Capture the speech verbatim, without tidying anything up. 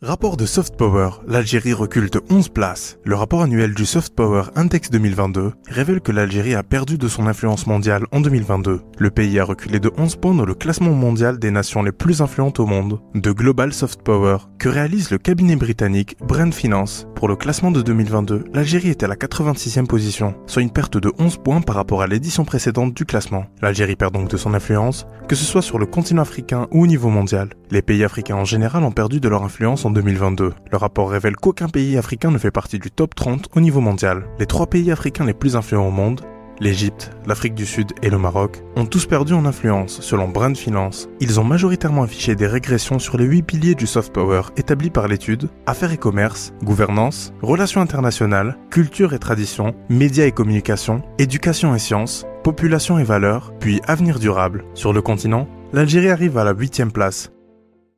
Rapport de Soft Power, l'Algérie recule de onze places. Le rapport annuel du Soft Power Index deux mille vingt-deux révèle que l'Algérie a perdu de son influence mondiale en deux mille vingt-deux. Le pays a reculé de onze points dans le classement mondial des nations les plus influentes au monde, de Global Soft Power, que réalise le cabinet britannique Brand Finance. Pour le classement de deux mille vingt-deux, l'Algérie est à la quatre-vingt-sixième position, soit une perte de onze points par rapport à l'édition précédente du classement. L'Algérie perd donc de son influence, que ce soit sur le continent africain ou au niveau mondial. Les pays africains en général ont perdu de leur influence en deux mille vingt-deux. Le rapport révèle qu'aucun pays africain ne fait partie du top trente au niveau mondial. Les trois pays africains les plus influents au monde, l'Égypte, l'Afrique du Sud et le Maroc, ont tous perdu en influence, selon Brand Finance. Ils ont majoritairement affiché des régressions sur les huit piliers du soft power établis par l'étude: affaires et commerce, gouvernance, relations internationales, culture et tradition, médias et communication, éducation et sciences, population et valeurs, puis avenir durable. Sur le continent, l'Algérie arrive à la huitième place,